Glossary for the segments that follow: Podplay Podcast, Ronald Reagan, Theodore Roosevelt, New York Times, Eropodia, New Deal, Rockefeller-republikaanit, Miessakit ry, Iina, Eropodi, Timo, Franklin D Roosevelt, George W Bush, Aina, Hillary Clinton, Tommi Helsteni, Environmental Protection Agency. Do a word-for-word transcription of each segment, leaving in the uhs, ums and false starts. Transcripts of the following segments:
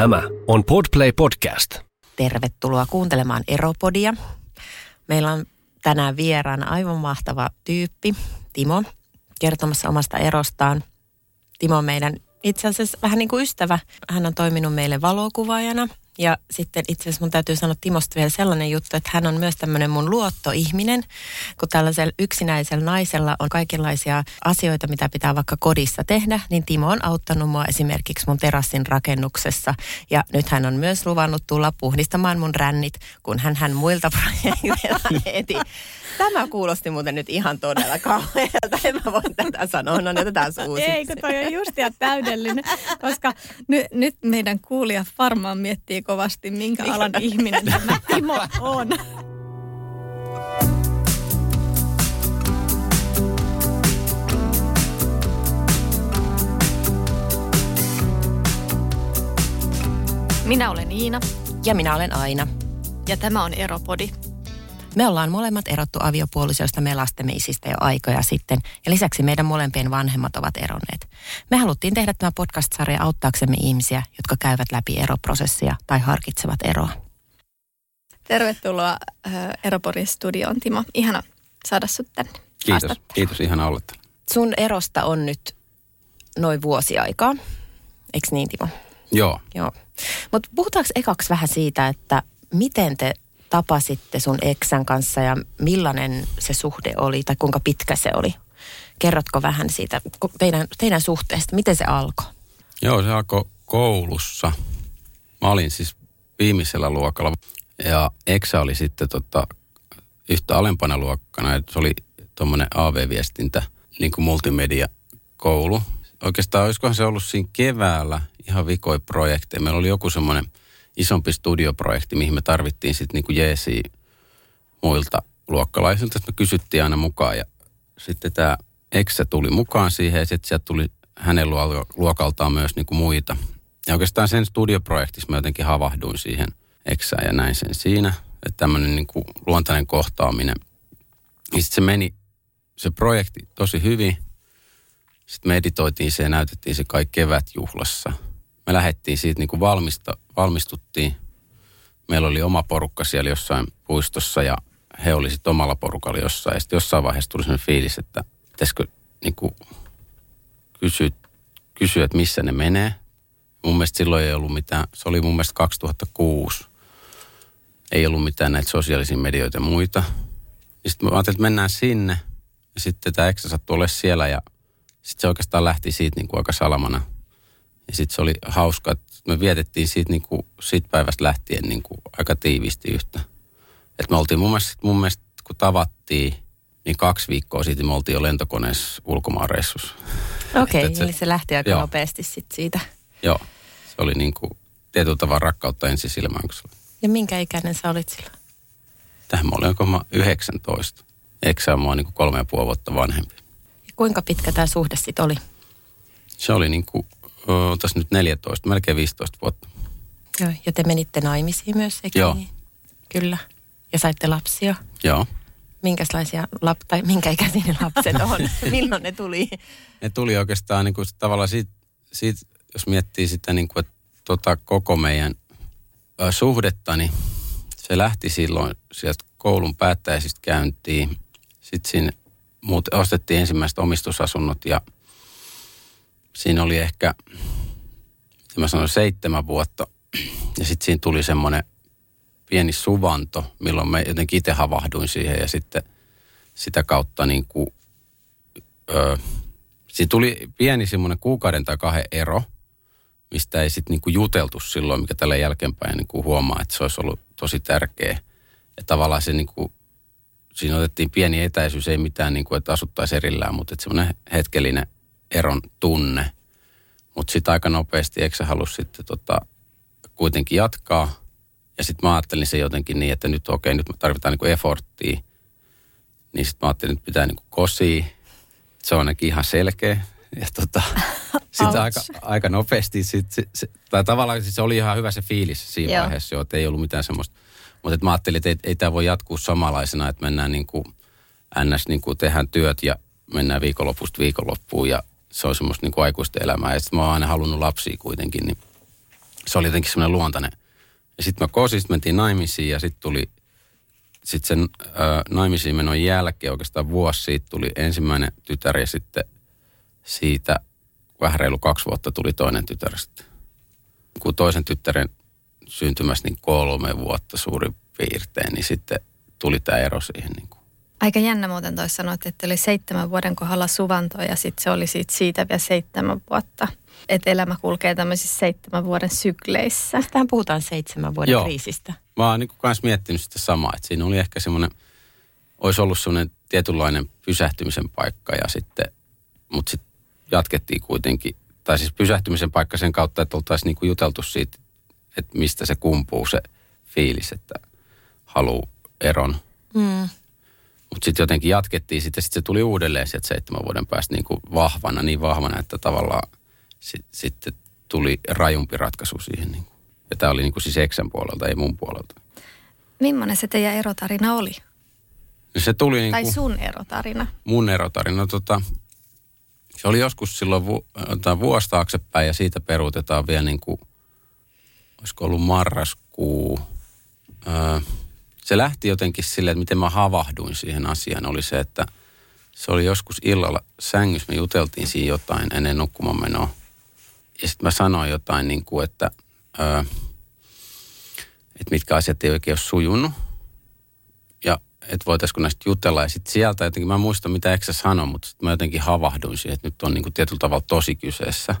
Tämä on Podplay Podcast. Tervetuloa kuuntelemaan Eropodia. Meillä on tänään vieraan aivan mahtava tyyppi, Timo, kertomassa omasta erostaan. Timo on meidän itse asiassa vähän niin kuin ystävä. Hän on toiminut meille valokuvaajana. Ja sitten itse asiassa mun täytyy sanoa Timosta vielä sellainen juttu, että hän on myös tämmöinen mun luottoihminen, kun tällaisella yksinäisellä naisella on kaikenlaisia asioita, mitä pitää vaikka kodissa tehdä, niin Timo on auttanut mua esimerkiksi mun terassin rakennuksessa. Ja nyt hän on myös luvannut tulla puhdistamaan mun rännit, kun hän hän muilta projekteilla eti. Tämä kuulosti muuten nyt ihan todella kauhealta, en mä voi tätä sanoa, no ne otetaan uusiksi. Ei, kun toi on just ja täydellinen, koska ny, nyt meidän kuulijat varmaan miettii kovasti, minkä alan ihminen tämä Timo on. Minä olen Iina. Ja minä olen Aina. Ja tämä on Eropodi. Me ollaan molemmat erottu aviopuolisoista me lastemme isistä jo aikoja sitten, ja lisäksi meidän molempien vanhemmat ovat eronneet. Me haluttiin tehdä tämä podcast-sarja auttaaksemme ihmisiä, jotka käyvät läpi eroprosessia tai harkitsevat eroa. Tervetuloa Eropodin studioon, Timo. Ihana saada sut tänne. Kiitos, kiitos. Ihana olla täällä. Sun erosta on nyt noin vuosi aikaa, eikö niin, Timo? Joo. Joo. Mutta puhutaanko ekaksi vähän siitä, että miten te tapasitte sun eksän kanssa ja millainen se suhde oli tai kuinka pitkä se oli? Kerrotko vähän siitä teidän, teidän suhteesta, miten se alkoi? Joo, se alkoi koulussa. Mä olin siis viimeisellä luokalla ja eksä oli sitten tota, yhtä alempana luokkana. Se oli tuommoinen A V-viestintä, niin kuin multimediakoulu. Oikeastaan olisikohan se ollut siinä keväällä ihan vikoi projekteja. Meillä oli joku semmoinen isompi studioprojekti, mihin me tarvittiin sitten niinku jeesiä muilta luokkalaisilta. Sitten me kysyttiin aina mukaan ja sitten tämä eksä tuli mukaan siihen ja sitten sieltä tuli hänen luokaltaan myös niinku muita. Ja oikeastaan sen studioprojektissa mä jotenkin havahduin siihen eksään ja näin sen siinä. Että tämmöinen niinku luontainen kohtaaminen. Ja sitten se meni, se projekti tosi hyvin. Sitten me editoitiin se ja näytettiin se kaikki kevätjuhlassa. Me lähdettiin siitä, niin kuin valmista, valmistuttiin. Meillä oli oma porukka siellä jossain puistossa ja he oli sitten omalla porukalla jossain. Ja sitten jossain vaiheessa tuli sellainen fiilis, että pitäisikö niin kuin kysyä, kysyä, että missä ne menee. Mun mielestä silloin ei ollut mitään, se oli mun mielestä kaksituhattakuusi. Ei ollut mitään näitä sosiaalisia medioita ja muita. Ja sitten mä ajattelin, että mennään sinne. Ja sitten tämä eksä sattui olemaan siellä ja sitten se oikeastaan lähti siitä niin kuin aika salamana. Ja sitten se oli hauska, että me vietettiin siitä, niin kuin, siitä päivästä lähtien niin kuin, aika tiivisti yhtä. Että me oltiin mun mielestä, mun mielestä, kun tavattiin, niin kaksi viikkoa siitä me oltiin jo lentokoneessa ulkomaanreissussa. Okei, okay, eli se lähti aika joo. nopeasti sitten siitä. Joo, se oli niin kuin tietyllä tavalla rakkautta ensisilmään. Ja minkä ikäinen sä olit silloin? Tähän mä olin, onko mä yhdeksäntoista. Eikö sä mua niin kuin kolme ja puoli vuotta vanhempi? Ja kuinka pitkä tämä suhde sitten oli? Se oli niin kuin tässä nyt neljätoista, melkein viisitoista vuotta. Joo, ja te menitte naimisiin myös, eikö? Joo. Niin? Kyllä. Ja saitte lapsia? Joo. Minkälaisia lap, tai minkä ikäisiä ne lapset on? Milloin ne tuli? Ne tuli oikeastaan niin kuin, tavallaan siitä, siitä, jos miettii sitä niin kuin, että, tota, koko meidän ä, suhdetta, niin se lähti silloin sieltä koulun päättäjäisistä käyntiin. Sitten siinä muut, ostettiin ensimmäiset omistusasunnot ja siinä oli ehkä, mä sanoin, seitsemän vuotta. Ja sitten siinä tuli semmoinen pieni suvanto, milloin mä jotenkin itse havahduin siihen. Ja sitten sitä kautta niin kuin, ö, siinä tuli pieni semmoinen kuukauden tai kahden ero, mistä ei sitten niin kuin juteltu silloin, mikä tällä jälkeenpäin niin kuin huomaa, että se olisi ollut tosi tärkeä. Ja tavallaan se niin kuin, siinä otettiin pieni etäisyys, ei mitään niin kuin, että asuttaisiin erillään, mutta että semmoinen hetkellinen eron tunne, mutta sitten aika nopeasti eksä halus sitten tota, kuitenkin jatkaa. Ja sitten mä ajattelin se jotenkin niin, että nyt okei, okay, nyt me tarvitaan niinku efforttia. Niin sitten mä ajattelin, että pitää niinku kosia. Se on ainakin ihan selkeä. Ja tota, sitten aika, aika nopeasti, sit, se, se, tai tavallaan sit se oli ihan hyvä se fiilis siinä Joo. vaiheessa jo, että ei ollut mitään semmoista. Mutta mä ajattelin, että ei, ei tämä voi jatkuu samanlaisena, että mennään niinku, ns. Niinku tehdään työt ja mennään viikonlopusta viikonloppuun ja se on semmoista niin kuin aikuisten elämää. Ja sitten mä oon aina halunnut lapsia kuitenkin, niin se oli jotenkin semmoinen luontainen. Ja sitten mä koosin, sit mentiin naimisiin ja sitten tuli, sitten sen ää, naimisiin menon jälkeen oikeastaan vuosi siitä tuli ensimmäinen tytär ja sitten siitä vähän reilu kaksi vuotta tuli toinen tytär sitten. Kun toisen tyttären syntymässä niin kolme vuotta suurin piirtein, niin sitten tuli tämä ero siihen niin kuin. Aika jännä muuten toi sanoit, että oli seitsemän vuoden kohdalla suvanto ja sitten se oli siitä, siitä vielä seitsemän vuotta. Että elämä kulkee tämmöisissä seitsemän vuoden sykleissä. Tähän puhutaan seitsemän vuoden Joo. kriisistä. Mä oon niin kanssa miettinyt sitä samaa, että siinä oli ehkä semmoinen, olisi ollut semmoinen tietynlainen pysähtymisen paikka ja sitten, mutta sitten jatkettiin kuitenkin, tai siis pysähtymisen paikka sen kautta, että oltaisiin niinku juteltu siitä, että mistä se kumpuu se fiilis, että haluu eron. Mm. Mutta sitten jotenkin jatkettiin sitä, sitten se tuli uudelleen sieltä seitsemän vuoden päästä niin kuin vahvana, niin vahvana, että tavallaan sit, sitten tuli rajumpi ratkaisu siihen. Niin kuin. Ja tämä oli niin kuin siis eksän puolelta, ei mun puolelta. Millainen se teidän erotarina oli? No se tuli niin kuin, tai sun erotarina? Mun erotarina, tota, se oli joskus silloin vu, vuosi taaksepäin ja siitä peruutetaan vielä niin kuin, olisiko ollut marraskuu. Öö, Se lähti jotenkin silleen, että miten mä havahduin siihen asiaan, oli se, että se oli joskus illalla sängyssä, me juteltiin siinä jotain ennen nukkumaan menoa. Ja sitten mä sanoin jotain, niin kuin, että, ää, että mitkä asiat ei oikein ole sujunut. Ja että voitaisiko näistä jutella. Ja sitten sieltä jotenkin, mä en muista mitä eksä sano, mutta sitten mä jotenkin havahduin siihen, että nyt on niin kuin tietyllä tavalla tosi kyseessä.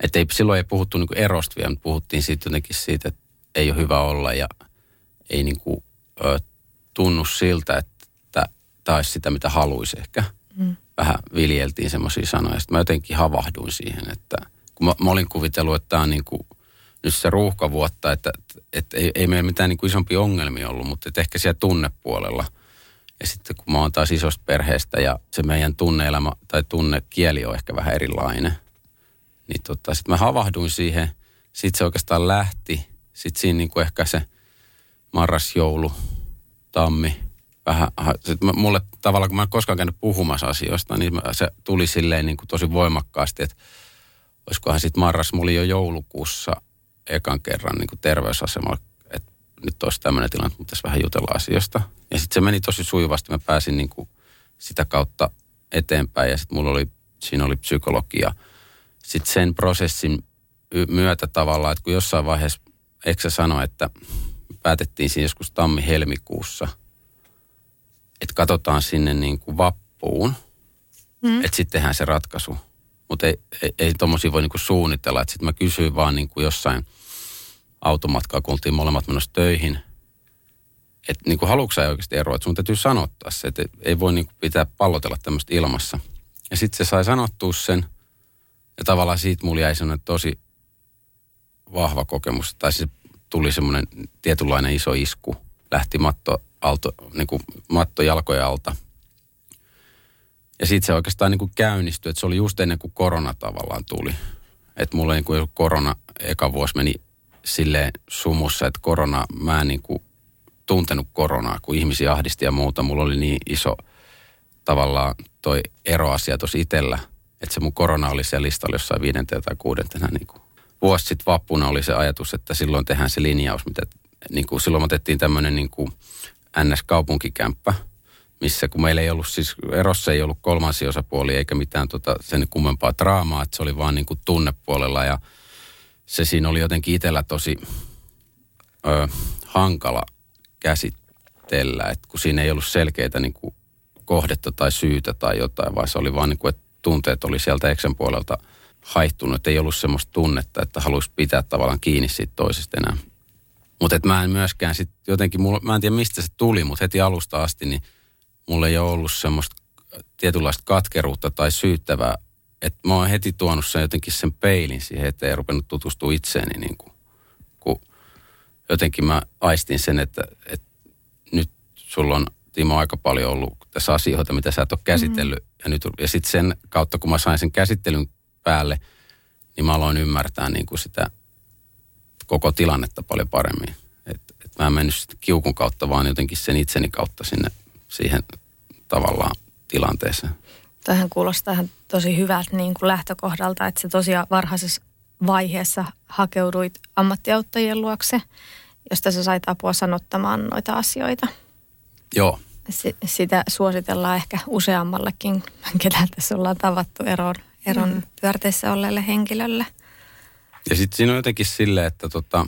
Että ei, silloin ei puhuttu niin kuin erosta vielä, mutta puhuttiin siitä jotenkin siitä, että ei ole hyvä olla ja ei niin kuin tunnu siltä, että tämä olisi sitä, mitä haluaisi ehkä. Mm. Vähän viljeltiin semmoisia sanoja. Sitten mä jotenkin havahduin siihen, että kun mä, mä olin kuvitellut, että tämä on niin kuin nyt se ruuhkavuotta, että, että, että ei, ei meillä mitään niin kuin isompia ongelmia ollut, mutta että ehkä siellä tunnepuolella. Ja sitten kun mä oon taas isosta perheestä ja se meidän tunneelämä tai tunnekieli on ehkä vähän erilainen, niin tota, sitten mä havahduin siihen. Sitten se oikeastaan lähti. Sitten siinä niin kuin ehkä se marras, joulu, tammi, vähän, sitten mulle tavallaan, kun mä en koskaan käynyt puhumassa asioista, niin se tuli silleen niin kuin tosi voimakkaasti, että olisikohan sitten marras, mulla oli jo joulukuussa ekan kerran niin kuin terveysasemalla, että nyt olisi tämmöinen tilanne, että pitäisi vähän jutella asioista. Ja sitten se meni tosi sujuvasti, mä pääsin niin kuin sitä kautta eteenpäin ja sitten mulla oli, siinä oli psykologia. Sitten sen prosessin myötä tavallaan, että kun jossain vaiheessa, eikö sä sano, että päätettiin siinä joskus tammi-helmikuussa, että katsotaan sinne niin kuin vappuun, mm. että sitten tehdään se ratkaisu. Mutta ei, ei, ei tommosia voi niin kuin suunnitella. Sitten mä kysyin vaan niin kuin jossain automatkaa, kun oltiin molemmat menossa töihin, että niin kuin haluatko sä oikeasti eroa, että sun täytyy sanottaa se, että ei voi niin kuin pitää pallotella tämmöistä ilmassa. Ja sitten se sai sanottua sen, ja tavallaan siitä mulla jäi sellainen tosi vahva kokemus, tai siis tuli semmoinen tietynlainen iso isku. Lähti matto, alto, niin kuin matto jalkojen alta. Ja sitten se oikeastaan niin kuin käynnistyi. Että se oli just ennen kuin korona tavallaan tuli. Että mulle niin kuin korona eka vuosi meni silleen sumussa, että korona, mä en niin kuin tuntenut koronaa, kun ihmisiä ahdisti ja muuta. Mulla oli niin iso tavallaan toi eroasia tosi itsellä. Että se mun korona oli siellä listalla jossain viidentenä tai kuudentena niin kuin. Vuosi sitten vappuna oli se ajatus, että silloin tehdään se linjaus, mitä niin kuin silloin otettiin tämmöinen niin kuin N S-kaupunkikämppä, missä kun meillä ei ollut siis, erossa ei ollut kolmansi osapuoli eikä mitään tota, sen kummempaa draamaa, että se oli vaan niin kuin tunnepuolella ja se siinä oli jotenkin itsellä tosi ö, hankala käsitellä, että kun siinä ei ollut selkeitä niin kuin kohdetta tai syytä tai jotain, vaan se oli vaan niin kuin, että tunteet oli sieltä eksän puolelta haihtunut, ei ollut semmoista tunnetta, että haluaisi pitää tavallaan kiinni siitä toisesta enää. Mutta et mä en myöskään sit jotenkin, mulla, mä en tiedä mistä se tuli, mutta heti alusta asti, niin mulla ei ole ollut semmoista tietynlaista katkeruutta tai syyttävää, että mä oon heti tuonut sen jotenkin sen peilin siihen eteen ja rupenut tutustua itseeni, niin kun, kun jotenkin mä aistin sen, että, että nyt sulla on, Timo, aika paljon ollut tässä asioita, mitä sä et ole käsitellyt, mm-hmm. ja, nyt, ja sit sen kautta, kun mä sain sen käsittelyn päälle, niin mä aloin ymmärtää niin kuin sitä koko tilannetta paljon paremmin. Et, et mä en mennyt kiukun kautta, vaan jotenkin sen itseni kautta sinne siihen tavallaan tilanteeseen. Tähän kuulostaa ihan tosi hyvältä niin kuin lähtökohdalta, että se tosiaan varhaisessa vaiheessa hakeuduit ammattiauttajien luokse, josta sä sait apua sanottamaan noita asioita. Joo. S- sitä suositellaan ehkä useammallekin, ketä tässä ollaan tavattu eron, eron mm. pyörteissä olleelle henkilölle. Ja sitten siinä on jotenkin silleen, että tota,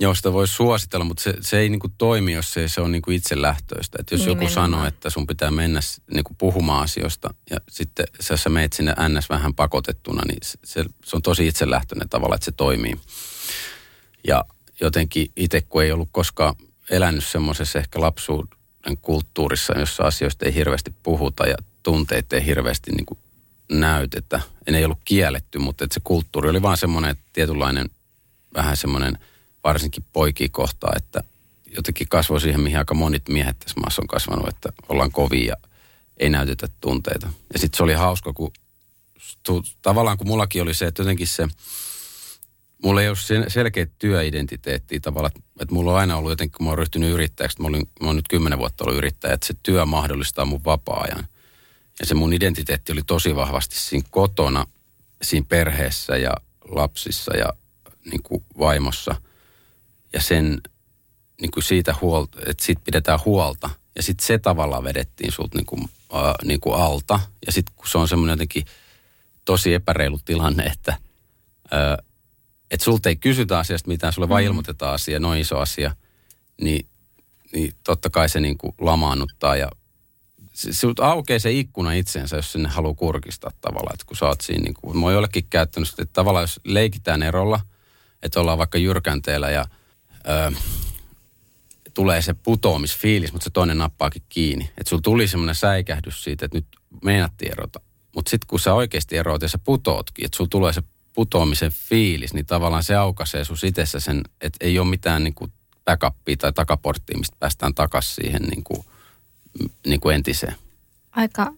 joo, sitä voi suositella, mutta se, se ei niinku toimi, jos se, se on niinku itselähtöistä. Et jos Nimenomaan. Joku sanoo, että sun pitää mennä niinku puhumaan asioista ja sitten sä, sä meet sinne ns. Vähän pakotettuna, niin se, se, se on tosi itselähtöinen tavalla, että se toimii. Ja jotenkin itse, kun ei ollut koskaan elänyt semmoisessa ehkä lapsuuden kulttuurissa, jossa asioista ei hirveästi puhuta ja tunteet ei hirveästi niinku näytetä. Ja ne ei ollut kielletty, mutta että se kulttuuri oli vaan semmoinen tietynlainen, vähän semmoinen varsinkin poikia kohtaa, että jotenkin kasvoi siihen, mihin aika monet miehet tässä maassa on kasvanut, että ollaan kovia ja ei näytetä tunteita. Ja sitten se oli hauska, kun tavallaan kun mullakin oli se, että jotenkin se, mulla ei ole selkeä työidentiteettiä tavallaan, että mulla on aina ollut jotenkin, kun mä oon ryhtynyt yrittäjäksi, mä, olin, mä oon nyt kymmenen vuotta ollut yrittäjä, että se työ mahdollistaa mun vapaa-ajan. Ja se mun identiteetti oli tosi vahvasti siinä kotona, siinä perheessä ja lapsissa ja niin kuin vaimossa. Ja sen, niin kuin siitä huolta, että siitä pidetään huolta. Ja sitten se tavallaan vedettiin sut niin kuin, äh, niin kuin alta. Ja sitten kun se on semmoinen jotenkin tosi epäreilu tilanne, että äh, et sulta ei kysytä asiasta mitään, sulle vaan ilmoitetaan asia, noin iso asia. Niin, niin totta kai se niin kuin lamaannuttaa ja sinut aukeaa se ikkuna itsensä, jos sinne haluaa kurkistaa tavallaan, että kun sä oot siinä, niin kuin, mä oon jollekin käyttänyt sitä, että tavallaan jos leikitään erolla, että ollaan vaikka jyrkänteellä ja ö, tulee se putoamisfiilis, mutta se toinen nappaakin kiinni. Että sulla tuli semmoinen säikähdys siitä, että nyt meinattiin erota. Mutta sitten kun sä oikeasti eroat ja sä putootkin, että sulla tulee se putoamisen fiilis, niin tavallaan se aukaisee sus itsessä sen, että ei ole mitään niin kuin backupia tai takaporttia, mistä päästään takaisin siihen niin kuin niin kuin entiseen. Aika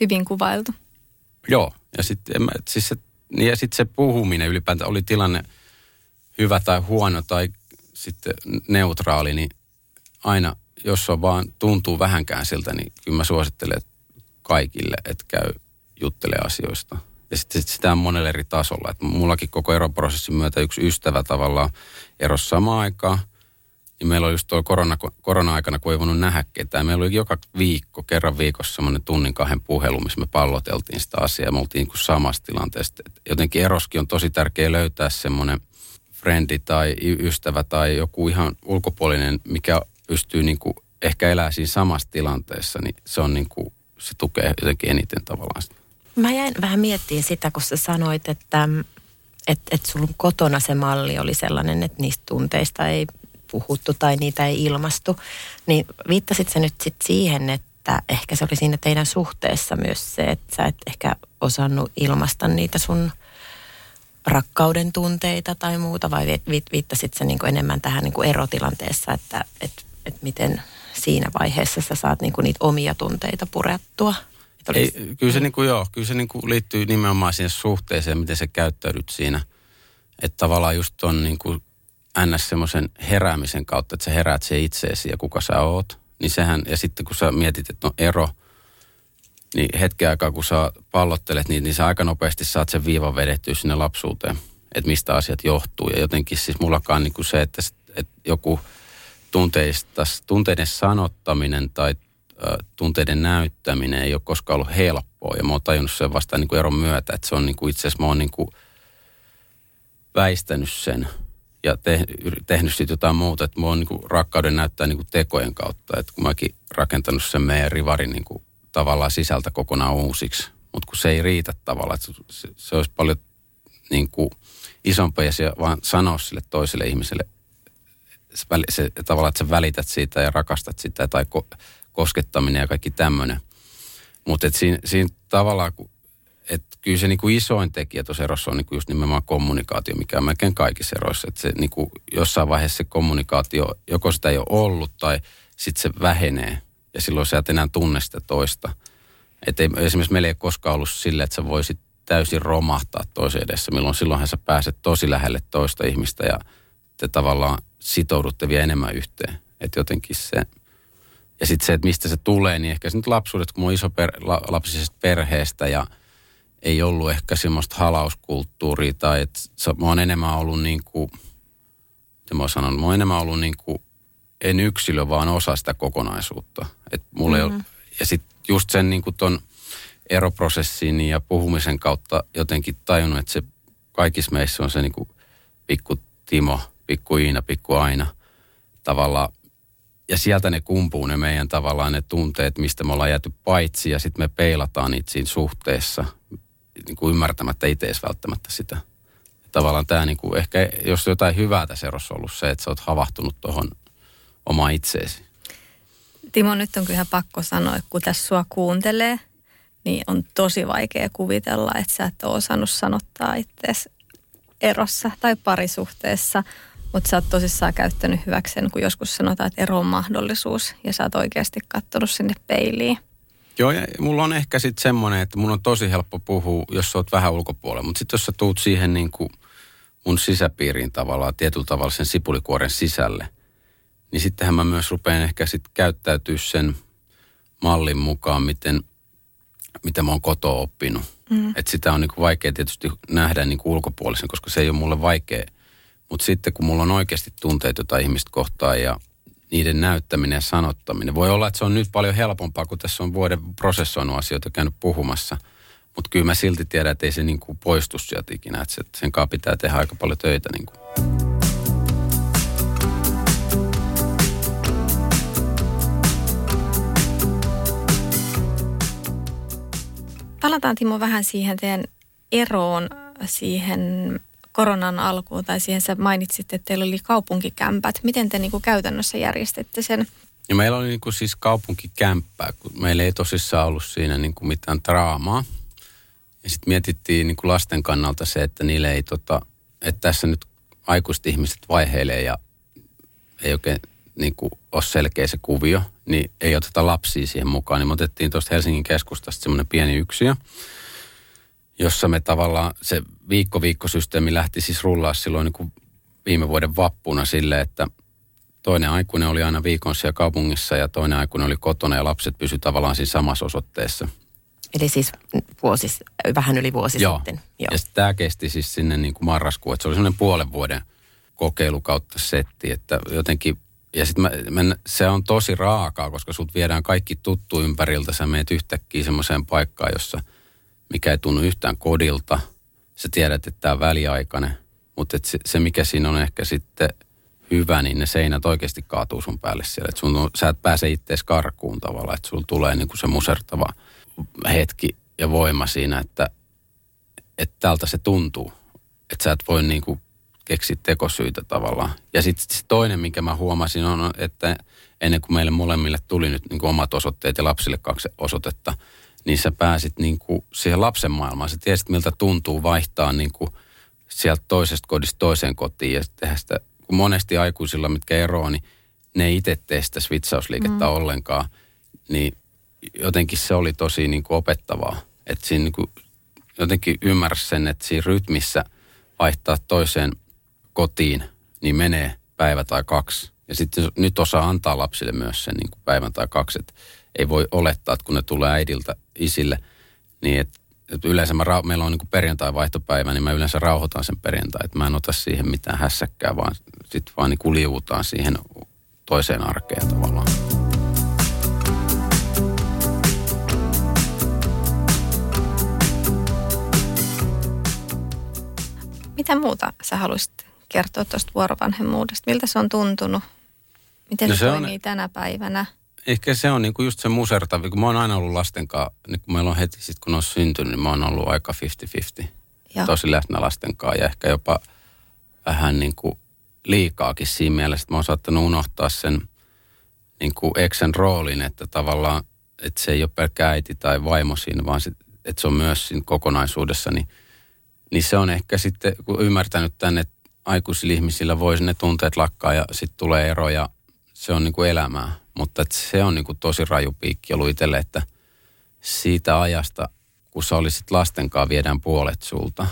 hyvin kuvailtu. Joo, ja sitten siis sit se puhuminen ylipäätään, oli tilanne hyvä tai huono tai sitten neutraali, niin aina, jos on vaan tuntuu vähänkään siltä, niin kyllä mä suosittelen kaikille, että käy juttelemaan asioista. Ja sitten sit sitä on monella eri tasolla. Et mullakin koko eroprosessin myötä yksi ystävä tavallaan erosi samaan aikaan. Niin meillä oli just tuolla korona, korona-aikana, kun ei voinut nähdä ketään. Meillä oli joka viikko, kerran viikossa semmoinen tunnin kahden puhelu, missä me palloteltiin sitä asiaa. Me oltiin niin kuin samassa tilanteessa. Et jotenkin eroskin on tosi tärkeä löytää semmoinen frendi tai ystävä tai joku ihan ulkopuolinen, mikä pystyy niin kuin ehkä elää siinä samassa tilanteessa. Niin se, on niin kuin, se tukee jotenkin eniten tavallaan sitä. Mä jäin vähän miettimään sitä, kun sä sanoit, että et, et sun kotona se malli oli sellainen, että niistä tunteista ei puhuttu tai niitä ei ilmastu, niin viittasit sä nyt sitten siihen, että ehkä se oli siinä teidän suhteessa myös se, että sä et ehkä osannut ilmaista niitä sun rakkauden tunteita tai muuta, vai viittasit sä niinku enemmän tähän niinku erotilanteessa, että et, et miten siinä vaiheessa sä saat niinku niitä omia tunteita purettua? Ei, kyllä se, niinku, joo, kyllä se niinku liittyy nimenomaan siihen suhteeseen, miten sä käyttäydyt siinä, että tavallaan just on niinku ns. Semmoisen heräämisen kautta, että sä heräät se itseesi ja kuka sä oot, niin sehän, ja sitten kun sä mietit, että on ero, niin hetken aikaa, kun sä pallottelet niitä, niin sä aika nopeasti saat sen viivan vedettyä sinne lapsuuteen, että mistä asiat johtuu. Ja jotenkin siis mullakaan niin kuin se, että, että joku tunteista, tunteiden sanottaminen tai ä, tunteiden näyttäminen ei ole koskaan ollut helppoa, ja mä oon tajunnut sen vasta niin kuin eron myötä, että se on niin kuin itse asiassa mä oon niin kuin väistänyt sen ja te, tehnyt sitten jotain muuta, että mua on niinku rakkauden näyttää niinku tekojen kautta, että kun mäkin rakentanut sen meidän rivarin niinku tavallaan sisältä kokonaan uusiksi, mutta kun se ei riitä tavallaan, että se, se olisi paljon niinku isompaa ja se vaan sanoa sille toiselle ihmiselle, se, se, tavallaan että sä välität siitä ja rakastat sitä tai ko, koskettaminen ja kaikki tämmöinen, mutta että siinä, siinä tavallaan, kun että kyllä se niinku isoin tekijä tuossa erossa on niinku just nimenomaan kommunikaatio, mikä on melkein kaikissa eroissa. Että se niinku jossain vaiheessa se kommunikaatio, joko sitä ei ole ollut tai sitten se vähenee. Ja silloin sä et enää tunne sitä toista. Että esimerkiksi meillä ei koskaan ollut sille, että sä voisit täysin romahtaa toisen edessä. Milloin silloinhan sä pääset tosi lähelle toista ihmistä ja te tavallaan sitoudutte vielä enemmän yhteen. Että jotenkin se. Ja sitten se, että mistä se tulee, niin ehkä se nyt lapsuudet, kun mä oon iso per, la, lapsisesta perheestä ja ei ollut ehkä semmoista halauskulttuuria tai että mä oon enemmän ollut niin kuin, mä oon sanonut, mä oon enemmän ollut niin kuin, en yksilö, vaan osa sitä kokonaisuutta. Et mulla mm-hmm. ei ole, ja sitten just sen niin kuin ton eroprosessin ja puhumisen kautta jotenkin tajunnut, että se kaikissa meissä on se niin kuin pikku Timo, pikku Iina, pikku Aina tavallaan. Ja sieltä ne kumpuu ne meidän tavallaan ne tunteet, mistä me ollaan jääty paitsi ja sitten me peilataan niitä siinä suhteessa, niin kuin ymmärtämättä itse välttämättä sitä. Ja tavallaan tämä niin kuin ehkä, jos jotain hyvää tässä erossa on ollut se, että sä oot havahtunut tuohon omaan itseesi. Timo, nyt on kyllä pakko sanoa, kun tässä sua kuuntelee, niin on tosi vaikea kuvitella, että sä et ole osannut sanottaa itseäsi erossa tai parisuhteessa. Mutta sä oot tosissaan käyttänyt hyväkseen, kun joskus sanotaan, että ero on mahdollisuus ja sä oot oikeasti kattonut sinne peiliin. Joo, ja mulla on ehkä sitten semmoinen, että mun on tosi helppo puhua, jos sä oot vähän ulkopuolella. Mutta sitten jos sä tuut siihen niin kuin mun sisäpiiriin tavallaan, tietyllä tavalla sen sipulikuoren sisälle, niin sittenhän mä myös rupean ehkä sitten käyttäytyä sen mallin mukaan, miten, mitä mä oon kotoa oppinut. Mm. Että sitä on niin kuin vaikea tietysti nähdä niin kuin ulkopuolisen, koska se ei ole mulle vaikea. Mutta sitten kun mulla on oikeasti tunteita jotain ihmistä kohtaan ja niiden näyttäminen ja sanottaminen. Voi olla, että se on nyt paljon helpompaa, kun tässä on vuoden prosessoinut asioita käynyt puhumassa. Mutta kyllä mä silti tiedän, että ei se niin kuin poistu sieltä ikinä. Että sen kanssa pitää tehdä aika paljon töitä. Niin kuin. Palataan Timo vähän siihen teidän eroon, siihen koronan alkuun, tai siihen sä mainitsit, että teillä oli kaupunkikämpät. Miten te niin kuin käytännössä järjestitte sen? Ja meillä oli niin kuin siis kaupunkikämppää, kun meillä ei tosissaan ollut siinä niin kuin mitään draamaa. Ja sitten mietittiin niin kuin lasten kannalta se, että niille ei tota, että tässä nyt aikuiset ihmiset vaiheilee ja ei oikein niin kuin ole selkeä se kuvio, niin ei oteta lapsia siihen mukaan. Niin me otettiin tuosta Helsingin keskustasta semmoinen pieni yksiö, jossa me tavallaan se viikko-viikkosysteemi lähti siis rullaa silloin niin kuin viime vuoden vappuna sille, että toinen aikuinen oli aina viikon siellä kaupungissa ja toinen aikuinen oli kotona ja lapset pysyi tavallaan siinä samassa osoitteessa. Eli siis vuosi, vähän yli vuosi Joo. sitten. Joo, ja tämä kesti siis sinne niin kuin marraskuun, että se oli semmoinen puolen vuoden kokeilu kautta setti, että jotenkin, ja sitten se on tosi raakaa, koska sut viedään kaikki tuttu ympäriltä, sä meet yhtäkkiä semmoiseen paikkaan, jossa mikä ei tunnu yhtään kodilta. Sä tiedät, että tämä on väliaikainen, mutta se, se, mikä siinä on ehkä sitten hyvä, niin ne seinät oikeasti kaatuu sun päälle siellä. Et sun, sä et pääse ittees karkuun tavallaan, että sulla tulee niinku se musertava hetki ja voima siinä, että, että tältä se tuntuu. Että sä et voi niinku keksiä tekosyitä tavallaan. Ja sitten sit toinen, mikä mä huomasin on, että ennen kuin meille molemmille tuli nyt niinku omat osoitteet ja lapsille kaksi osoitetta, niin sä pääsit niin kuin siihen lapsen maailmaan. Sä tiesit, miltä tuntuu vaihtaa niin kuin sieltä toisesta kodista toiseen kotiin ja tehdä sitä. Kun monesti aikuisilla, mitkä eroaa, niin ne ei itse tee sitä switchausliikettä mm. ollenkaan. Niin jotenkin se oli tosi niin kuin opettavaa. Että siinä niin kuin jotenkin ymmärsi sen, että siinä rytmissä vaihtaa toiseen kotiin, niin menee päivä tai kaksi. Ja sitten nyt osaa antaa lapsille myös sen niin kuin päivän tai kaksi, että ei voi olettaa, että kun ne tulee äidiltä isille, niin että et yleensä mä, meillä on niin perjantai-vaihtopäivä, niin mä yleensä rauhoitan sen perjantai, että mä en ota siihen mitään hässäkkää, vaan sitten vaan niin liuutaan siihen toiseen arkeen tavallaan. Mitä muuta sä haluaisit kertoa tuosta vuorovanhemmuudesta? Miltä se on tuntunut? Miten no se toimii on tänä päivänä? Ehkä se on niinku just se musertavi, kun mä oon aina ollut lasten kanssa, niin kun meillä on heti sitten kun on syntynyt, niin mä oon ollut aika fifty fifty. Joo. Tosi läsnä lasten kanssa ja ehkä jopa vähän niinku liikaakin siinä mielessä, että mä oon saattanut unohtaa sen niinku eksän roolin, että tavallaan, että se ei ole pelkkä äiti tai vaimo siinä, vaan sit, että se on myös siinä kokonaisuudessa, niin, niin se on ehkä sitten, kun ymmärtänyt tänne, että aikuisilla ihmisillä voi ne tunteet lakkaa ja sitten tulee ero ja se on niinku elämää. Mutta se on niinku tosi raju piikki ollut itselle, että siitä ajasta, kun sä olisit lasten kanssa, viedään puolet sulta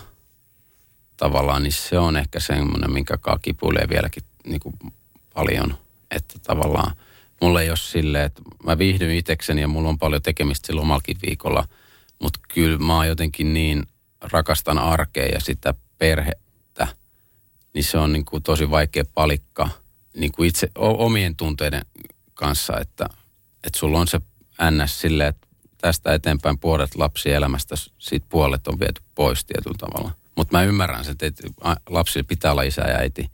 tavallaan, niin se on ehkä semmoinen, minkä kanssa kipuilee vieläkin niinku paljon. Että tavallaan mulla ei ole silleen, että mä viihdyn itsekseni ja mulla on paljon tekemistä silloin omallakin viikolla. Mutta kyllä mä jotenkin niin rakastan arkea ja sitä perhettä, niin se on niin kuin tosi vaikea palikka niin kuin itse omien tunteiden kanssa, että, että sulla on se ns. Silleen, että tästä eteenpäin puolet lapsielämästä, siitä puolet on viety pois tietyllä tavalla. Mutta mä ymmärrän sen, että lapsilla pitää olla isä ja äiti.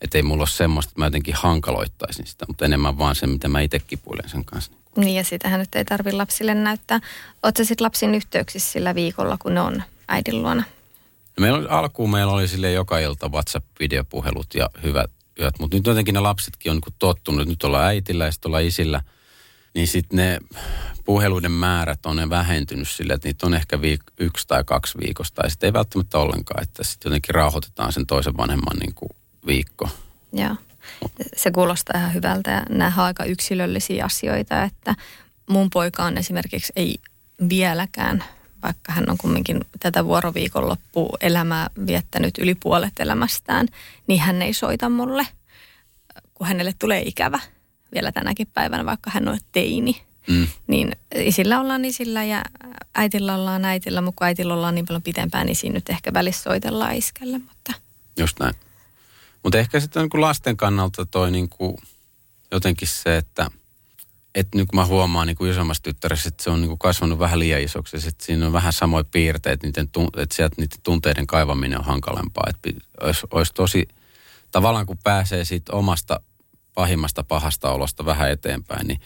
Että ei mulla ole semmoista, että mä jotenkin hankaloittaisin sitä, mutta enemmän vaan sen, mitä mä itse kipuilen sen kanssa. Niin ja sitähän nyt ei tarvitse lapsille näyttää. Ootko sä sitten lapsin yhteyksissä sillä viikolla, kun ne on äidin luona? No meillä oli, alkuun meillä oli sille joka ilta WhatsApp-videopuhelut ja hyvät yöt, mutta nyt jotenkin ne lapsetkin on niin kuin tottunut. Nyt ollaan äitillä ja sitten ollaan isillä. Niin sitten ne puheluiden määrät on ne vähentynyt sille, että niitä on ehkä viik- yksi tai kaksi viikosta. Ja sitten ei välttämättä ollenkaan, että sitten jotenkin rauhoitetaan sen toisen vanhemman niin kuin viikko. Joo, se kuulostaa ihan hyvältä. Nämä on aika yksilöllisiä asioita, että mun poikaan esimerkiksi ei vieläkään, vaikka hän on kumminkin tätä vuoroviikonloppuelämää viettänyt yli puolet elämästään, niin hän ei soita mulle, kun hänelle tulee ikävä vielä tänäkin päivänä, vaikka hän on teini. Mm. Niin isillä ollaan isillä ja äitillä ollaan äitillä, mutta kun äitillä ollaan niin paljon pitempään, niin siinä nyt ehkä välissä soitellaan iskelle. Mutta... Just näin. Mutta ehkä sitten niin kuin lasten kannalta toi niin kuin jotenkin se, että et nyt kun mä huomaan niin kuin isommassa tyttäressä, että se on niin kuin kasvanut vähän liian isoksi. Että siinä on vähän samoja piirteitä, että sieltä niiden tunteiden kaivaminen on hankalampaa. Että olisi, olisi tosi, tavallaan kun pääsee siitä omasta pahimmasta pahasta olosta vähän eteenpäin, niin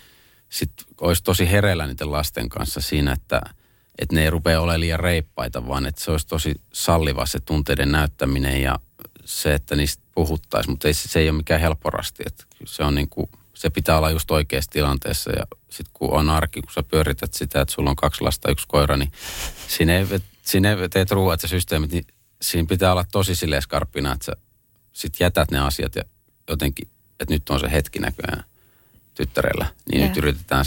sitten olisi tosi hereillä niiden lasten kanssa siinä, että et ne ei rupea olemaan liian reippaita, vaan että se olisi tosi salliva se tunteiden näyttäminen ja se, että niistä puhuttaisiin, mutta ei, se ei ole mikään helporasti. Että se, on niin kuin, se pitää olla just oikeassa tilanteessa ja sitten kun on arki, kun sä pyörität sitä, että sulla on kaksi lasta, yksi koira, niin siinä ei, siinä ei teet ruuat ja systeemit, niin siinä pitää olla tosi silleen skarppina, että sä sitten jätät ne asiat ja jotenkin, että nyt on se hetki näköjään tyttärellä, niin ja nyt yritetään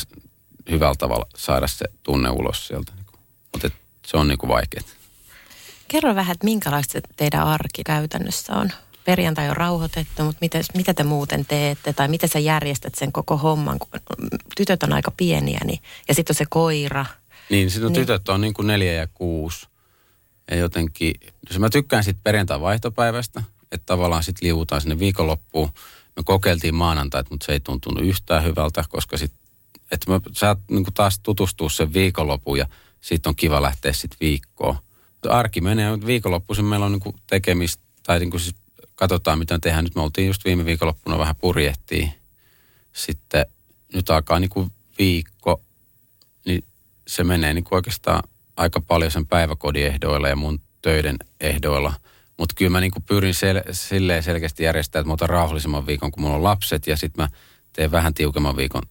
hyvällä tavalla saada se tunne ulos sieltä. Mutta se on niin kuin vaikeaa. Kerro vähän, että minkälaista teidän arki käytännössä on? Perjantai on rauhoitettu, mutta mitä, mitä te muuten teette tai miten sä järjestät sen koko homman, kun tytöt on aika pieniä niin, ja sitten on se koira. Niin, sitten niin. Tytöt on niin kuin neljä ja kuusi. Ja jotenkin, jos mä tykkään sitten perjantai vaihtopäivästä, että tavallaan sitten liuutaan sinne viikonloppuun. Me kokeiltiin maanantaita, mutta se ei tuntunut yhtään hyvältä, koska sitten, että mä saat niin kuin taas tutustua sen viikonloppuun ja siitä on kiva lähteä sitten viikkoon. Arki menee, mutta viikonloppuisin meillä on niinku tekemistä, tai niinku siis katsotaan mitä tehdään. Nyt me oltiin just viime viikonloppuna vähän purjehtiin. Sitten nyt alkaa niinku viikko, niin se menee niinku oikeastaan aika paljon sen päiväkodiehdoilla ja mun töiden ehdoilla. Mutta kyllä mä niinku pyrin sel- silleen selkeästi järjestää, että mä otan rauhallisemman viikon, kun mulla on lapset. Ja sitten mä teen vähän tiukemman viikon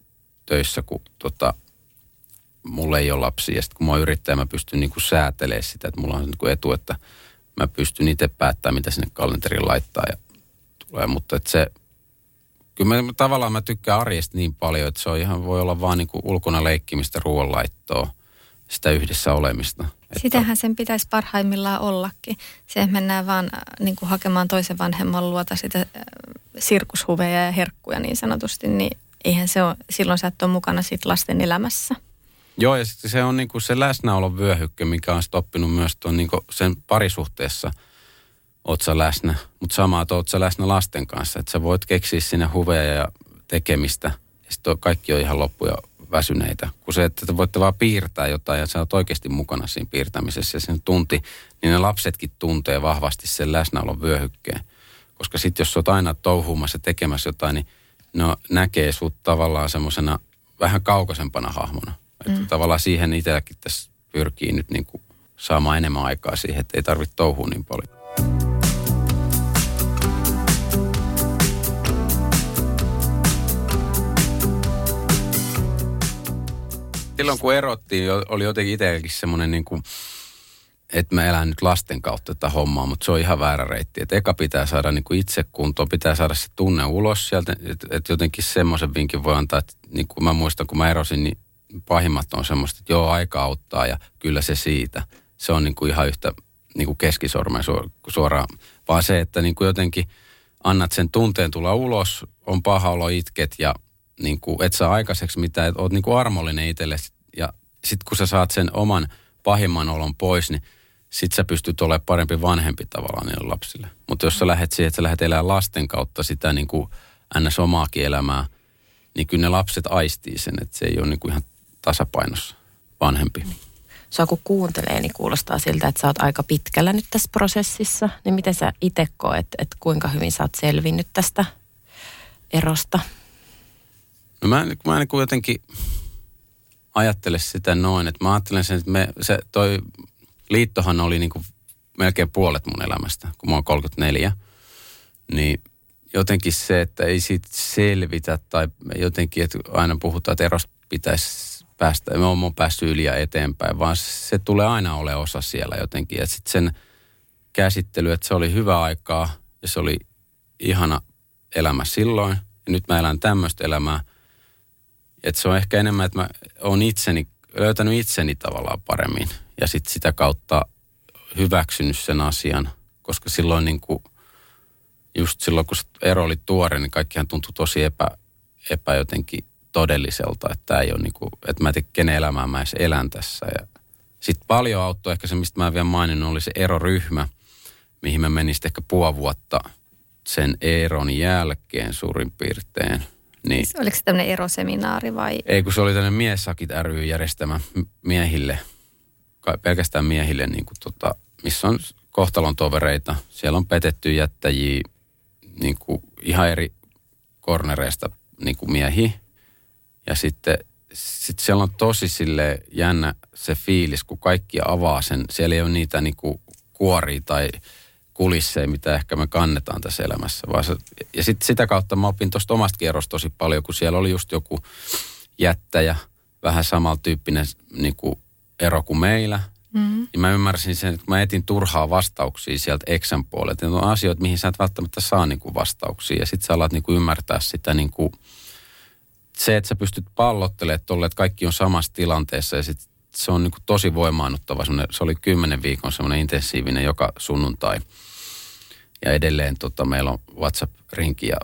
töissä, kun tota... mulla ei ole lapsia. Ja sitten kun mä oon yrittäjä, mä pystyn niinku säätelemään sitä, että mulla on niinku etu, että mä pystyn itse päättämään, mitä sinne kalenteriin laittaa ja tulee. Mutta että se, kyllä mä, tavallaan mä tykkään arjesta niin paljon, että se on ihan, voi olla vaan niinku ulkona leikkimistä, ruoanlaittoa, sitä yhdessä olemista. Että... Sitähän sen pitäisi parhaimmillaan ollakin. Se mennään vaan niinku hakemaan toisen vanhemman luota sitä sirkushuveja ja herkkuja niin sanotusti, niin eihän se ole, silloin sä et ole mukana siitä lasten elämässä. Joo, ja se on niinku se läsnäolon vyöhykkö, mikä on sitten oppinut myös tuon niinku sen parisuhteessa, oot sä läsnä, mutta samaa, että oot sä läsnä lasten kanssa, että sä voit keksiä sinne huveja ja tekemistä, ja sitten kaikki on ihan loppuja väsyneitä. Kun se, että te voitte vaan piirtää jotain, ja sä oot oikeasti mukana siinä piirtämisessä, ja sen tunti, niin ne lapsetkin tuntee vahvasti sen läsnäolon vyöhykkeen. Koska sitten jos sä oot aina touhuumassa tekemässä jotain, niin ne näkee sut tavallaan semmoisena vähän kaukaisempana hahmona. Että mm. tavallaan siihen itselläkin tässä pyrkii nyt niin kuin saamaan enemmän aikaa siihen, että ei tarvitse touhua niin paljon. Silloin kun erottiin, oli jotenkin itselläkin semmoinen, niin kuin, että mä elän nyt lasten kautta tätä hommaa, mutta se on ihan väärä reitti. Että eka pitää saada niin kuin itse kuntoon, pitää saada se tunne ulos sieltä. Että et jotenkin semmoisen vinkin voi antaa, että niin kuin mä muistan, kun mä erosin, niin pahimmat on semmoista, että joo, aika auttaa ja kyllä se siitä. Se on niin kuin ihan yhtä niin kuin keskisormen suoraan. Vaan se, että niin kuin jotenkin annat sen tunteen tulla ulos, on paha olo, itket ja niin kuin et saa aikaiseksi mitään, että oot niin kuin armollinen itsellesi. Ja sitten kun sä saat sen oman pahimman olon pois, niin sit sä pystyt olemaan parempi vanhempi tavallaan niille lapsille. Mutta jos sä lähdet siihen, että sä lähdet elämään lasten kautta sitä niin kuin ns. Omaakin elämää, niin kyllä ne lapset aistii sen, että se ei ole niin kuin ihan tasapainossa vanhempi. Sua kun kuuntelee, niin kuulostaa siltä, että sä oot aika pitkällä nyt tässä prosessissa. Niin miten sä itse koet, että kuinka hyvin sä oot selvinnyt tästä erosta? No mä, mä niin kuin jotenkin ajattelen sitä noin, että mä ajattelen sen, että me, se toi liittohan oli niin kuin melkein puolet mun elämästä, kun mä oon kolmekymmentäneljä. Niin jotenkin se, että ei siitä selvitä tai jotenkin, että aina puhutaan, että erosta pitäisi päästä, me oon päässyt yli ja eteenpäin, vaan se tulee aina olemaan osa siellä jotenkin. Ja sitten sen käsittely, että se oli hyvä aikaa ja se oli ihana elämä silloin. Ja nyt mä elän tämmöistä elämää. Että se on ehkä enemmän, että mä oon itseni, löytänyt itseni tavallaan paremmin. Ja sitten sitä kautta hyväksynyt sen asian. Koska silloin niin kuin, just silloin kun ero oli tuore, niin kaikkihan tuntui tosi epä, epä jotenkin todelliselta. Että tää ei ole niin kuin, että mä en tiedä, kenen elämää mä edes elän tässä. Ja sitten paljon auttoi ehkä se, mistä mä en vielä maininnut, oli se eroryhmä, mihin mä menin sitten ehkä puoli vuotta sen eron jälkeen suurin piirtein. Niin. Oliko se tämmöinen eroseminaari vai? Ei, kun se oli tämmöinen Miessakit ry järjestämä miehille, pelkästään miehille, niin kuin tota, missä on kohtalon tovereita. Siellä on petetty jättäjiä niin kuin ihan eri kornereista niin kuin miehiä. Ja sitten sit siellä on tosi silleen jännä se fiilis, kun kaikki avaa sen. Siellä ei ole niitä niin kuin kuoria tai kulisseja, mitä ehkä me kannetaan tässä elämässä. Vaan se, ja sitten sitä kautta mä opin tuosta omasta kierrosta tosi paljon, kun siellä oli just joku jättäjä, vähän samantyyppinen niin kuin ero kuin meillä. Mm-hmm. Ja mä ymmärsin sen, että mä etin turhaa vastauksia sieltä eksän puolelta. Ne on asioita, mihin sä et välttämättä saa niin kuin vastauksia. Ja sitten sä alat niin kuin ymmärtää sitä, niin kuin, se, että sä pystyt pallottelemaan tolle, että kaikki on samassa tilanteessa ja sitten se on niin kuin tosi voimaannuttava. Se oli kymmenen viikon semmoinen intensiivinen joka sunnuntai. Ja edelleen tota, meillä on WhatsApp-rinki ja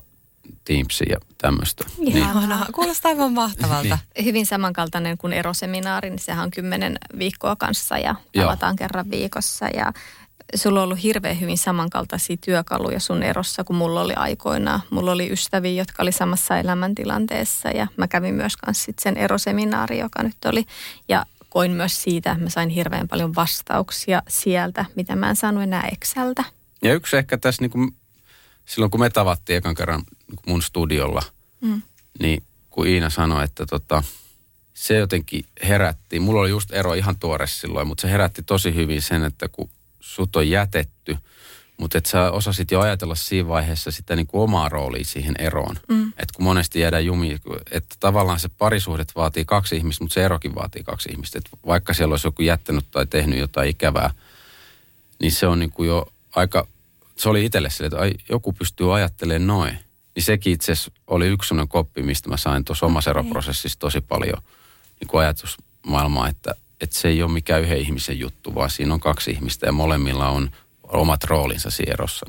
Teamsia ja tämmöistä. Ihanaa. Niin. Kuulostaa aivan mahtavalta. Niin. Hyvin samankaltainen kuin eroseminaari, niin sehän on kymmenen viikkoa kanssa ja avataan kerran viikossa. Ja sulla on ollut hirveän hyvin samankaltaisia työkaluja sun erossa, kun mulla oli aikoinaan. Mulla oli ystäviä, jotka oli samassa elämäntilanteessa ja mä kävin myös kanssa sit sen eroseminaari, joka nyt oli. Ja koin myös siitä, mä sain hirveän paljon vastauksia sieltä, mitä mä en saanut enää Exceltä. Ja yksi ehkä tässä, niin kun, silloin kun me tavattiin ekan kerran mun studiolla, mm. niin kun Iina sanoi, että tota, se jotenkin herätti, mulla oli just ero ihan tuore silloin, mutta se herätti tosi hyvin sen, että kun sut on jätetty, mutta että sä osasit jo ajatella siinä vaiheessa sitä niin kuin omaa roolia siihen eroon. Mm. Että kun monesti jäädään jumiin, että tavallaan se parisuhdet vaatii kaksi ihmistä, mutta se erokin vaatii kaksi ihmistä. Että vaikka siellä olisi joku jättänyt tai tehnyt jotain ikävää, niin se on niin kuin jo aika, se oli itselle silleen, että ai, joku pystyy ajattelemaan noin. Niin sekin itse asiassa oli yksi sellainen koppi, mistä mä sain tuossa omassa eroprosessissa tosi paljon niin kuin ajatusmaailmaa, että, että se ei ole mikään yhden ihmisen juttu, vaan siinä on kaksi ihmistä ja molemmilla on omat roolinsa siinä erossa.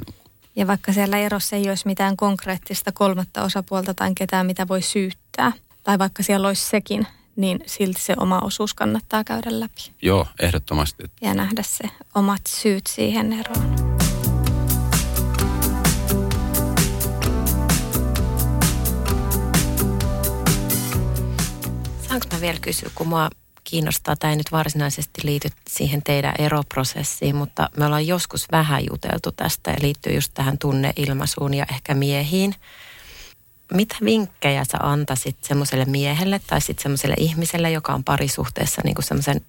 Ja vaikka siellä erossa ei olisi mitään konkreettista kolmatta osapuolta tai ketään, mitä voi syyttää, tai vaikka siellä olisi sekin, niin silti se oma osuus kannattaa käydä läpi. Joo, ehdottomasti. Ja nähdä se omat syyt siihen eroon. Saanko mä vielä kysyä, kun mua kiinnostaa, tämä ei nyt varsinaisesti liity siihen teidän eroprosessiin, mutta me ollaan joskus vähän juteltu tästä ja liittyy just tähän tunneilmaisuun ja ehkä miehiin. Mitä vinkkejä sä antaisit semmoiselle miehelle tai sitten semmoiselle ihmiselle, joka on parisuhteessa niin kuin semmoisen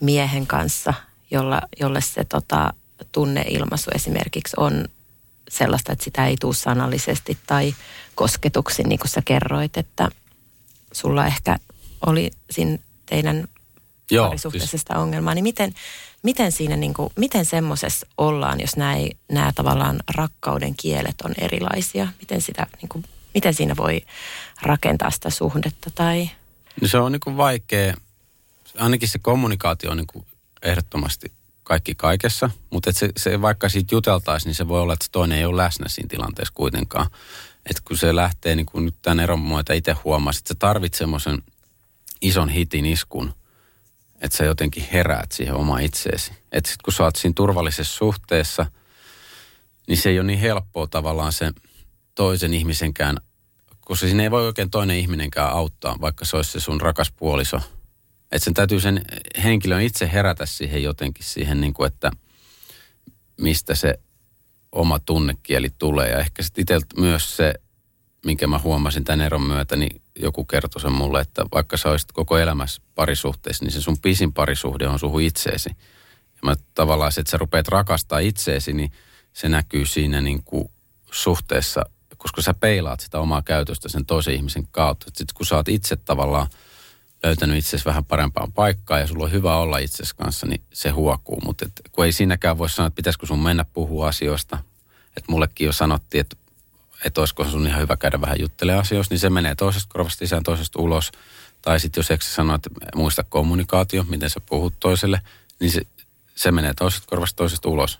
miehen kanssa, jolla, jolle se tota, tunneilmaisu esimerkiksi on sellaista, että sitä ei tule sanallisesti tai kosketuksi, niin kuin sä kerroit, että sulla ehkä oli siinä teidän Joo, parisuhteessa sitä ongelmaa, niin miten, miten siinä niin kuin, miten semmoisessa ollaan, jos nämä, nämä tavallaan rakkauden kielet on erilaisia? Miten, sitä, niin kuin, miten siinä voi rakentaa sitä suhdetta tai? No se on niin kuin vaikea, ainakin se kommunikaatio on niin kuin ehdottomasti kaikki kaikessa, mutta se, se, vaikka siitä juteltaisiin, niin se voi olla, että toinen ei ole läsnä siinä tilanteessa kuitenkaan. Että kun se lähtee niin kuin nyt tämän eron myötä itse huomaa, että se tarvitsee semmoisen ison hitin iskun, että sä jotenkin heräät siihen oma itseesi. Että sit kun sä oot siinä turvallisessa suhteessa, niin se ei ole niin helppoa tavallaan sen toisen ihmisenkään, koska siinä ei voi oikein toinen ihminenkään auttaa, vaikka se olisi se sun rakas puoliso. Että sen täytyy sen henkilön itse herätä siihen jotenkin siihen, niin kuin että mistä se oma tunnekieli tulee. Ja ehkä sitten itseltä myös se, minkä mä huomasin tämän eron myötä, niin joku kertoi sen mulle, että vaikka sä olisit koko elämässä parisuhteessa, niin se sun pisin parisuhde on suhun itseesi. Ja mä tavallaan se, että sä rupeat rakastaa itseesi, niin se näkyy siinä niin kuin suhteessa, koska sä peilaat sitä omaa käytöstä sen toisen ihmisen kautta. Sitten kun sä oot itse tavallaan löytänyt itsesi vähän parempaan paikkaan ja sulla on hyvä olla itsesi kanssa, niin se huokuu. Mutta kun ei siinäkään voi sanoa, että pitäisikö sun mennä puhua asioista. Että mullekin jo sanottiin, että että olisiko sun ihan hyvä käydä vähän juttelemaan asioista, niin se menee toisesta korvasta sisään, toisesta ulos. Tai sitten jos eksi sanoo, että muista kommunikaatio, miten sä puhut toiselle, niin se, se menee toisesta korvasta toisesta ulos.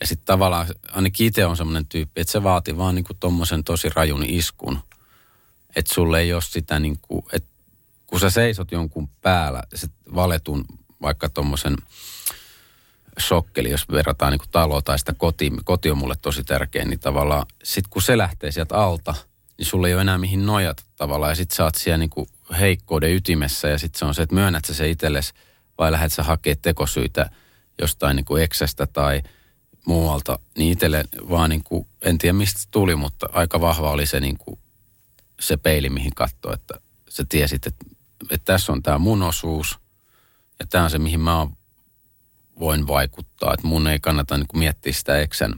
Ja sitten tavallaan, ainakin itse on semmoinen tyyppi, että se vaati vaan niinku tommosen tosi rajun iskun. Että sulle ei ole sitä niinku, että kun sä seisot jonkun päällä, se valetun vaikka tommosen sokkeli, jos verrataan niin kuin taloa tai sitä koti, koti on mulle tosi tärkeä, niin tavallaan sit kun se lähtee sieltä alta, niin sulla ei ole enää mihin nojata tavallaan ja sit sä oot siellä niin kuin heikkouden ytimessä ja sit se on se, että myönnät sä se itsellesi vai lähdet sä hakemaan tekosyitä jostain niin kuin eksästä tai muualta, niin itselle vaan niin kuin, en tiedä mistä tuli, mutta aika vahva oli se niin kuin se peili, mihin katsoo, että sä tiesit, että, että tässä on tää mun osuus ja tää on se, mihin mä oon voin vaikuttaa, että mun ei kannata niin kuin miettiä sitä eksän,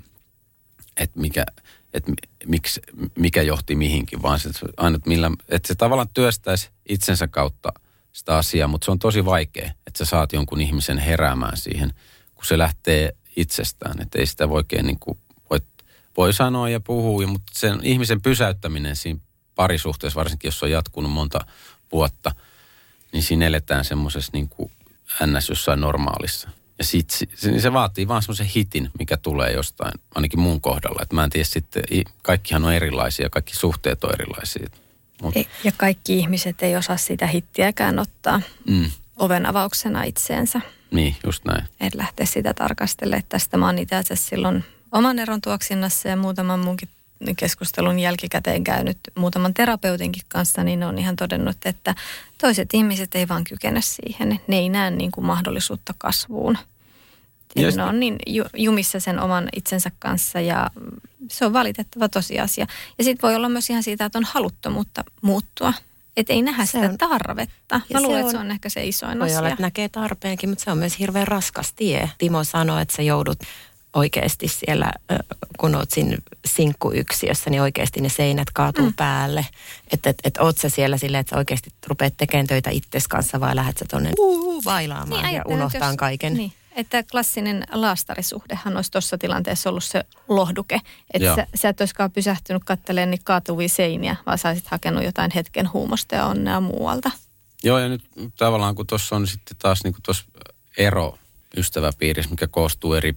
että mikä, että miksi, mikä johti mihinkin, vaan se, aina, että, millä, että se tavallaan työstäisi itsensä kautta sitä asiaa, mutta se on tosi vaikea, että sä saat jonkun ihmisen heräämään siihen, kun se lähtee itsestään, että ei sitä oikein niin kuin voi, voi sanoa ja puhua, mutta sen ihmisen pysäyttäminen siinä parisuhteessa, varsinkin jos se on jatkunut monta vuotta, niin siinä eletään semmoisessa niin kuin ns. Jossain normaalissa. Ja sit, se, se vaatii vaan semmoisen hitin, mikä tulee jostain, ainakin mun kohdalla. Että mä en tiedä sitten, kaikkihan on erilaisia, kaikki suhteet on erilaisia. Mut. Ja kaikki ihmiset ei osaa sitä hittiäkään ottaa mm. oven avauksena itseensä. Niin, just näin. Et lähteä sitä tarkastelemaan. Tästä mä oon itse asiassa silloin oman eron tuoksinnassa ja muutaman munkin keskustelun jälkikäteen käynyt muutaman terapeutinkin kanssa, niin on ihan todennut, että toiset ihmiset ei vaan kykene siihen. Ne ei näe niin kuin mahdollisuutta kasvuun. Ne on niin jumissa sen oman itsensä kanssa ja se on valitettava tosiasia. Ja sitten voi olla myös ihan siitä, että on haluttomuutta muuttua. Että ei nähdä se sitä on tarvetta. Mä luulen, että se on ehkä se isoin asia. Voi olla, että näkee tarpeenkin, mutta se on myös hirveän raskas tie. Timo sanoi, että sä joudut oikeasti siellä, kun oot siinä sinkkuyksiössä, niin oikeasti ne seinät kaatuu mm. päälle. Että et, et oot sä siellä silleen, että sä oikeasti rupeat tekemään töitä itses kanssa vai lähdet sä tonne uh, vailaamaan niin, ja unohtaan jos, kaiken. Niin, että klassinen laastarisuhdehan olisi tuossa tilanteessa ollut se lohduke. Että sä, sä et olisikaan pysähtynyt katselemaan niitä kaatuvia seiniä, vaan sä olisit hakenut jotain hetken huumosta ja onnea muualta. Joo, ja nyt tavallaan kun tuossa on sitten taas niin kuin tuossa ero ystäväpiirissä, mikä koostuu eri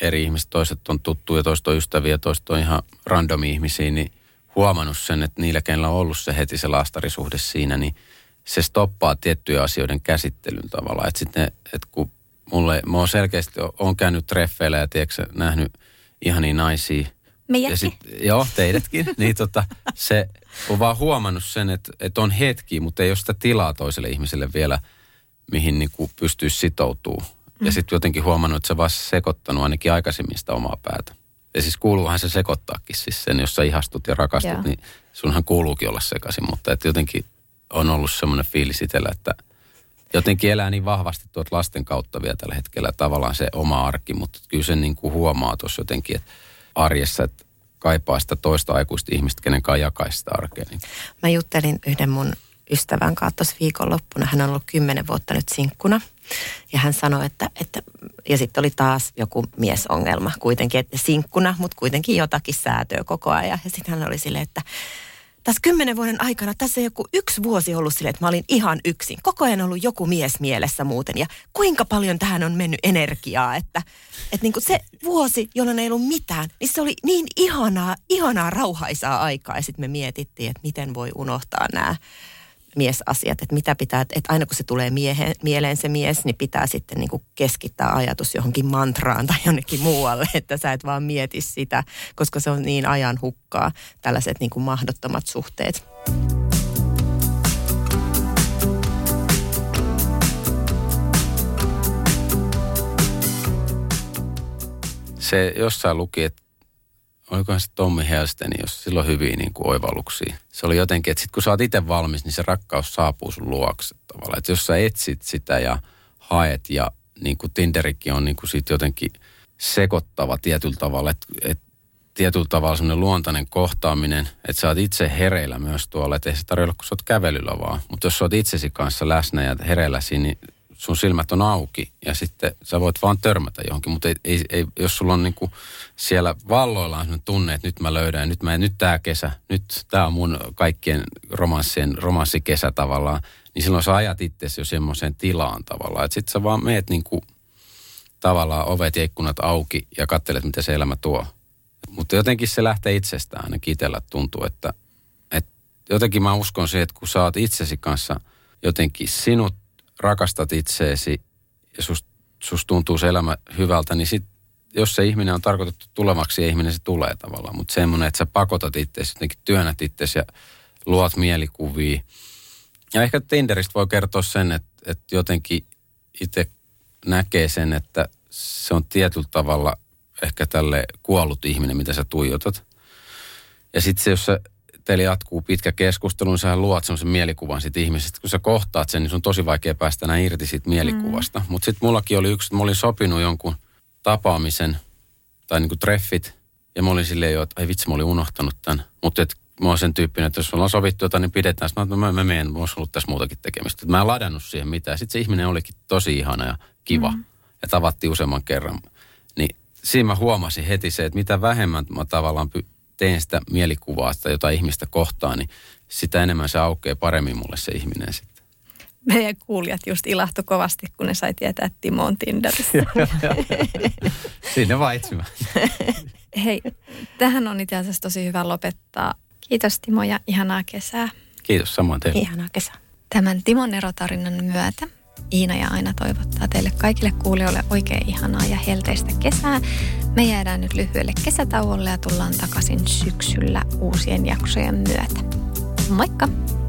eri ihmiset, toiset on tuttuja, toiset on ystäviä, toiset on ihan randomi ihmisiä, niin huomannut sen, että niillä, kenellä on ollut se heti se laastarisuhde siinä, niin se stoppaa tiettyjä asioiden käsittelyn tavalla. Että sitten, että kun mulle, mä oon selkeästi, oon käynyt treffeillä ja tiedätkö, nähnyt ihania naisia. Meijätkin. Sit, joo, teidätkin. Niin tota, se on vaan huomannut sen, että, että on hetki, mutta ei ole sitä tilaa toiselle ihmiselle vielä, mihin niin kuin pystyisi sitoutumaan. Ja sitten jotenkin huomannut, että se vaan sekoittanut ainakin aikaisemmin sitä omaa päätä. Ja siis kuuluuhan se sekoittaakin siis sen, jos sä ihastut ja rakastut, yeah. niin sunhan kuuluukin olla sekaisin. Mutta et jotenkin on ollut semmoinen fiilis itsellä, että jotenkin elää niin vahvasti tuolta lasten kautta vielä tällä hetkellä tavallaan se oma arki. Mutta kyllä se niin kuin huomaa tuossa jotenkin, että arjessa, että kaipaa sitä toista aikuista ihmistä, kenenkaan jakaisi sitä arkea. Niin. Mä juttelin yhden mun ystävän kanssa tuossa viikonloppuna. Hän on ollut kymmenen vuotta nyt sinkkuna. Ja hän sanoi, että, että ja sitten oli taas joku miesongelma kuitenkin, että sinkkuna, mutta kuitenkin jotakin säätöä koko ajan. Ja sitten hän oli silleen, että tässä kymmenen vuoden aikana, tässä ei joku yksi vuosi ollut silleen, että mä olin ihan yksin. Koko ajan ollut joku mies mielessä muuten. Ja kuinka paljon tähän on mennyt energiaa, että, että niin kuin se vuosi, jolloin ei ollut mitään, niin se oli niin ihanaa, ihanaa rauhaisaa aikaa. Ja sitten me mietittiin, että miten voi unohtaa nämä miesasiat, että mitä pitää, että aina kun se tulee miehen, mieleen se mies, niin pitää sitten niin kuin keskittää ajatus johonkin mantraan tai jonnekin muualle, että sä et vaan mieti sitä, koska se on niin ajan hukkaa, tällaiset niin kuin mahdottomat suhteet. Se jossain luki, että olikohan se Tommi Helsteni, jos sillä on hyviä niin kuin oivalluksia. Se oli jotenkin, että sit kun sä oot itse valmis, niin se rakkaus saapuu sun luokse tavallaan. Että jos sä etsit sitä ja haet ja niin kuin Tinderikin on niin kuin siitä jotenkin sekoittava tietyllä tavalla. Että et, tietyllä tavalla semmoinen luontainen kohtaaminen, että sä oot itse hereillä myös tuolla. Että ei se tarjolla, kun sä oot kävelyllä vaan. Mutta jos sä oot itsesi kanssa läsnä ja hereilläsi, niin sun silmät on auki ja sitten sä voit vaan törmätä johonkin, mutta ei, ei, ei, jos sulla on niinku siellä valloillaan sellainen tunne, että nyt mä löydän ja nyt mä, nyt tää kesä, nyt tää on mun kaikkien romanssien, romanssikesä tavallaan, niin silloin sä ajat itsesi jo semmoiseen tilaan tavallaan, että sit sä vaan meet niinku tavallaan ovet ja ikkunat auki ja katselet, mitä se elämä tuo. Mutta jotenkin se lähtee itsestään, ainakin itsellä tuntuu, että, että jotenkin mä uskon siihen, että kun sä oot itsesi kanssa jotenkin sinut, rakastat itseesi ja susta sus tuntuu se elämä hyvältä, niin sit, jos se ihminen on tarkoitettu tulevaksi, ihminen se tulee tavallaan. Mutta semmoinen, että sä pakotat itseesi, jotenkin työnnät itseesi ja luot mielikuvia. Ja ehkä Tinderistä voi kertoa sen, että, että jotenkin itse näkee sen, että se on tietyllä tavalla ehkä tälle kuollut ihminen, mitä sä tuijotat. Ja sitten se, jos sä teillä jatkuu pitkä keskustelu, niin sähän luot semmoisen mielikuvan siitä ihmisestä. Kun sä kohtaat sen, niin se on tosi vaikea päästä enää irti siitä mielikuvasta. Mm. Mutta sitten mullakin oli yksi, että mä olin sopinut jonkun tapaamisen tai niinku treffit. Ja mä olin silleen jo, että ai vitsi, mä olin unohtanut tämän. Mutta mä oon sen tyyppinen, että jos ollaan sovittu jotain, niin pidetään. Sitten mä, mä, mä menen, mä olis ollut tässä muutakin tekemistä. Et mä en ladannut siihen mitään. Sitten se ihminen olikin tosi ihana ja kiva. Mm. Ja tavattiin useamman kerran. Niin siinä mä huomasin heti se, että mitä vähemmän mä tavallaan py- teen sitä mielikuvaa, sitä jotain ihmistä kohtaan, niin sitä enemmän se aukeaa paremmin mulle se ihminen sitten. Meidän kuulijat just ilahtu kovasti, kun ne sai tietää, että Timo on Tinderissä. Siinä vaan etsimään. Hei, tähän on itse asiassa tosi hyvä lopettaa. Kiitos Timo ja ihanaa kesää. Kiitos, samoin teille. Ihanaa kesää. Tämän Timon erotarinan myötä Iina ja Aina toivottaa teille kaikille kuulijoille oikein ihanaa ja helteistä kesää. Me jäädään nyt lyhyelle kesätauolle ja tullaan takaisin syksyllä uusien jaksojen myötä. Moikka!